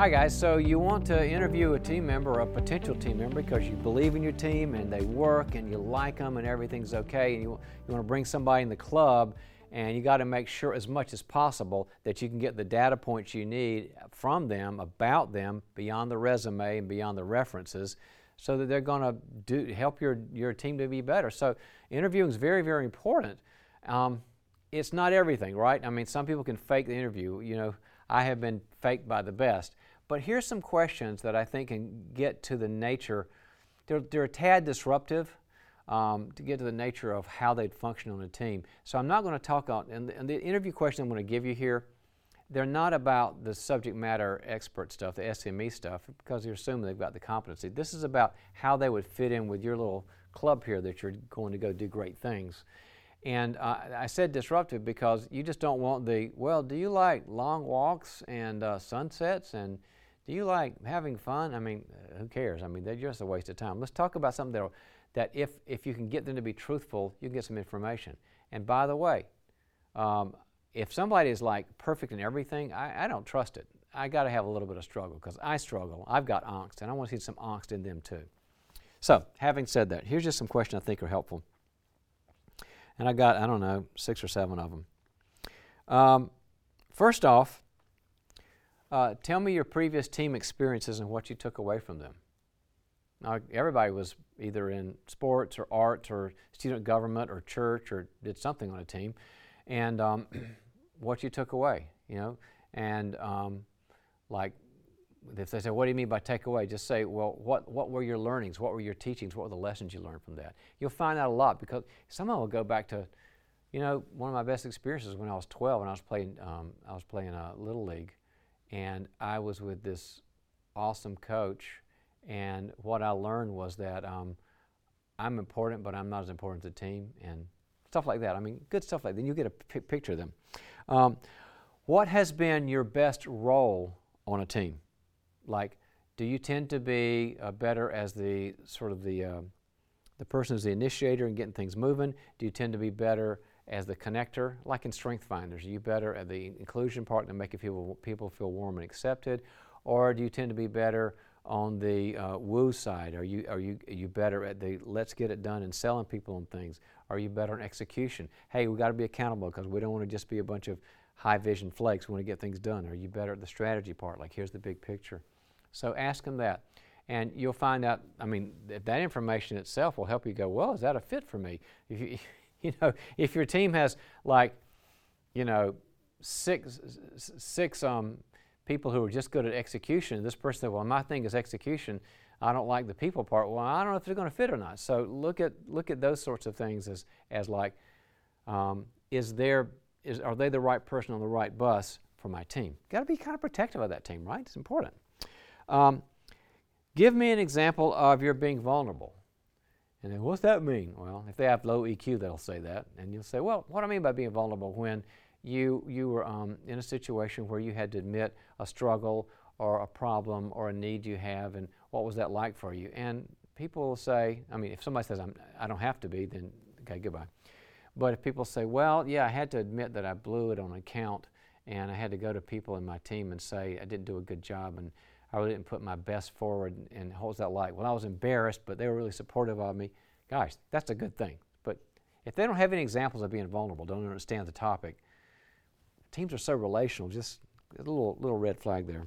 Hi guys, so you want to interview a team member or a potential team member because you believe in your team and they work and you like them and everything's okay, and you want to bring somebody in the club, and you got to make sure as much as possible that you can get the data points you need from them about them beyond the resume and beyond the references, so that they're going to help your team to be better. So interviewing is very, very important. It's not everything, right? I mean, some people can fake the interview. You know, I have been faked by the best. But here's some questions that I think can get to the nature. They're a tad disruptive to get to the nature of how they'd function on a team. So I'm not going to talk on, and the interview question I'm going to give you here, they're not about the subject matter expert stuff, the SME stuff, because you're assuming they've got the competency. This is about how they would fit in with your little club here that you're going to go do great things. And I said disruptive because you just don't want the, well, do you like long walks and sunsets, and do you like having fun? I mean, who cares? I mean, they're just a waste of time. Let's talk about something that if you can get them to be truthful, you can get some information. And by the way, if somebody is like perfect in everything, I don't trust it. I got to have a little bit of struggle because I struggle. I've got angst, and I want to see some angst in them too. So having said that, here's just some questions I think are helpful. And I got, I don't know, 6 or 7 of them. First off, tell me your previous team experiences and what you took away from them. Now, everybody was either in sports or arts or student government or church or did something on a team, and what you took away, you know. And like, if they say, what do you mean by take away? Just say, well, what were your learnings? What were your teachings? What were the lessons you learned from that? You'll find out a lot, because some of them will go back to, you know, one of my best experiences when I was 12 and I was playing Little League, and I was with this awesome coach, and what I learned was that I'm important, but I'm not as important to the team, and stuff like that. I mean, good stuff like that. You get a picture of them. What has been your best role on a team? Like, do you tend to be better as the sort of the person who's the initiator and getting things moving? Do you tend to be better as the connector? Like in Strength Finders, are you better at the inclusion part and making people feel warm and accepted, or do you tend to be better on the woo side? Are you better at the let's get it done and selling people on things? Are you better on execution? Hey, we got to be accountable because we don't want to just be a bunch of high vision flakes. We want to get things done. Are you better at the strategy part? Like, here's the big picture. So ask them that, and you'll find out. I mean, that information itself will help you go, well, is that a fit for me? If you know, if your team has like, you know, six people who are just good at execution, this person said, well, my thing is execution. I don't like the people part. Well, I don't know if they're going to fit or not. So look at those sorts of things as like, are they the right person on the right bus for my team? Got to be kind of protective of that team, right? It's important. Give me an example of your being vulnerable. And then, what's that mean? Well, if they have low EQ, they'll say that. And you'll say, well, what do I mean by being vulnerable? When you were in a situation where you had to admit a struggle or a problem or a need you have, and what was that like for you? And people will say, I mean, if somebody says, I don't have to be, then okay, goodbye. But if people say, well, yeah, I had to admit that I blew it on account, and I had to go to people in my team and say I didn't do a good job, and I really didn't put my best forward, and holds that like, well, I was embarrassed, but they were really supportive of me. Gosh, that's a good thing. But if they don't have any examples of being vulnerable, don't understand the topic, teams are so relational, just a little red flag there.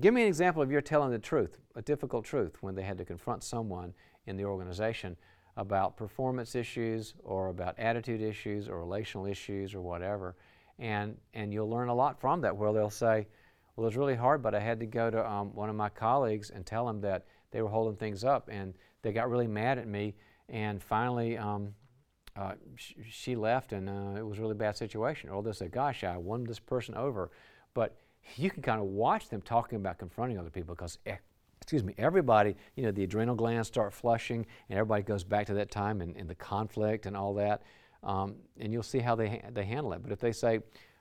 Give me an example of your telling the truth, a difficult truth, when they had to confront someone in the organization about performance issues or about attitude issues or relational issues or whatever, and you'll learn a lot from that, where they'll say, well, it's really hard, but I had to go to one of my colleagues and tell him that they were holding things up, and they got really mad at me, and finally she left, and it was a really bad situation. Or they'll say, gosh, I won this person over. But you can kind of watch them talking about confronting other people because, everybody, you know, the adrenal glands start flushing, and everybody goes back to that time and the conflict and all that, and you'll see how they handle it. But if they say,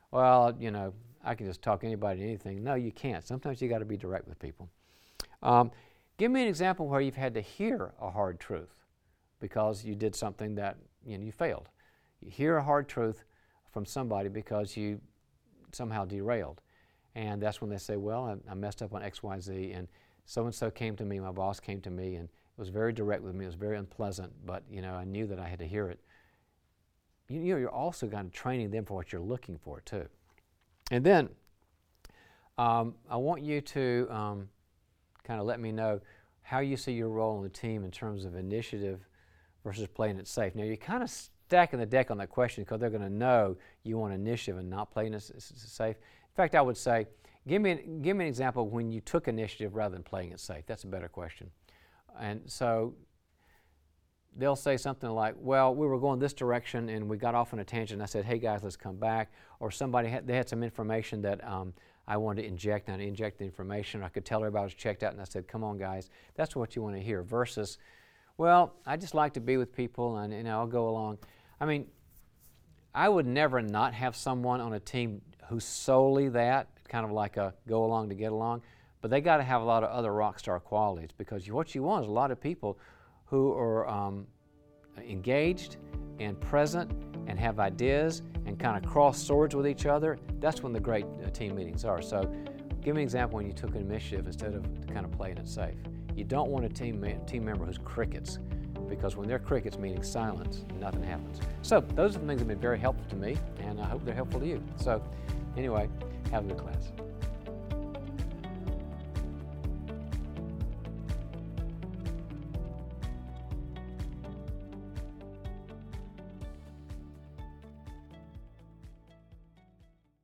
well, you know, I can just talk anybody to anything. No, you can't. Sometimes you got to be direct with people. Give me an example where you've had to hear a hard truth because you did something that, you know, you failed. You hear a hard truth from somebody because you somehow derailed. And that's when they say, well, I messed up on X, Y, Z, and so-and-so came to me, my boss came to me, and it was very direct with me. It was very unpleasant, but, you know, I knew that I had to hear it. You know, you're also kind of training them for what you're looking for, too. And then I want you to kind of let me know how you see your role in the team in terms of initiative versus playing it safe. Now, you're kind of stacking the deck on that question because they're going to know you want initiative and not playing it safe. In fact, I would say, give me an example when you took initiative rather than playing it safe. That's a better question. And so they'll say something like, well, we were going this direction and we got off on a tangent. I said, hey, guys, let's come back. Or somebody they had some information that I wanted to inject, and I inject the information. I could tell everybody was checked out, and I said, come on, guys. That's what you want to hear versus, well, I just like to be with people, and you know, I'll go along. I mean, I would never not have someone on a team who's solely that, kind of like a go along to get along, but they got to have a lot of other rock star qualities, because what you want is a lot of people who are engaged and present and have ideas and kind of cross swords with each other. That's when the great team meetings are. So give me an example when you took an initiative instead of kind of playing it safe. You don't want a team member who's crickets, because when they're crickets, meaning silence, nothing happens. So those are the things that have been very helpful to me, and I hope they're helpful to you. So anyway, have a good class.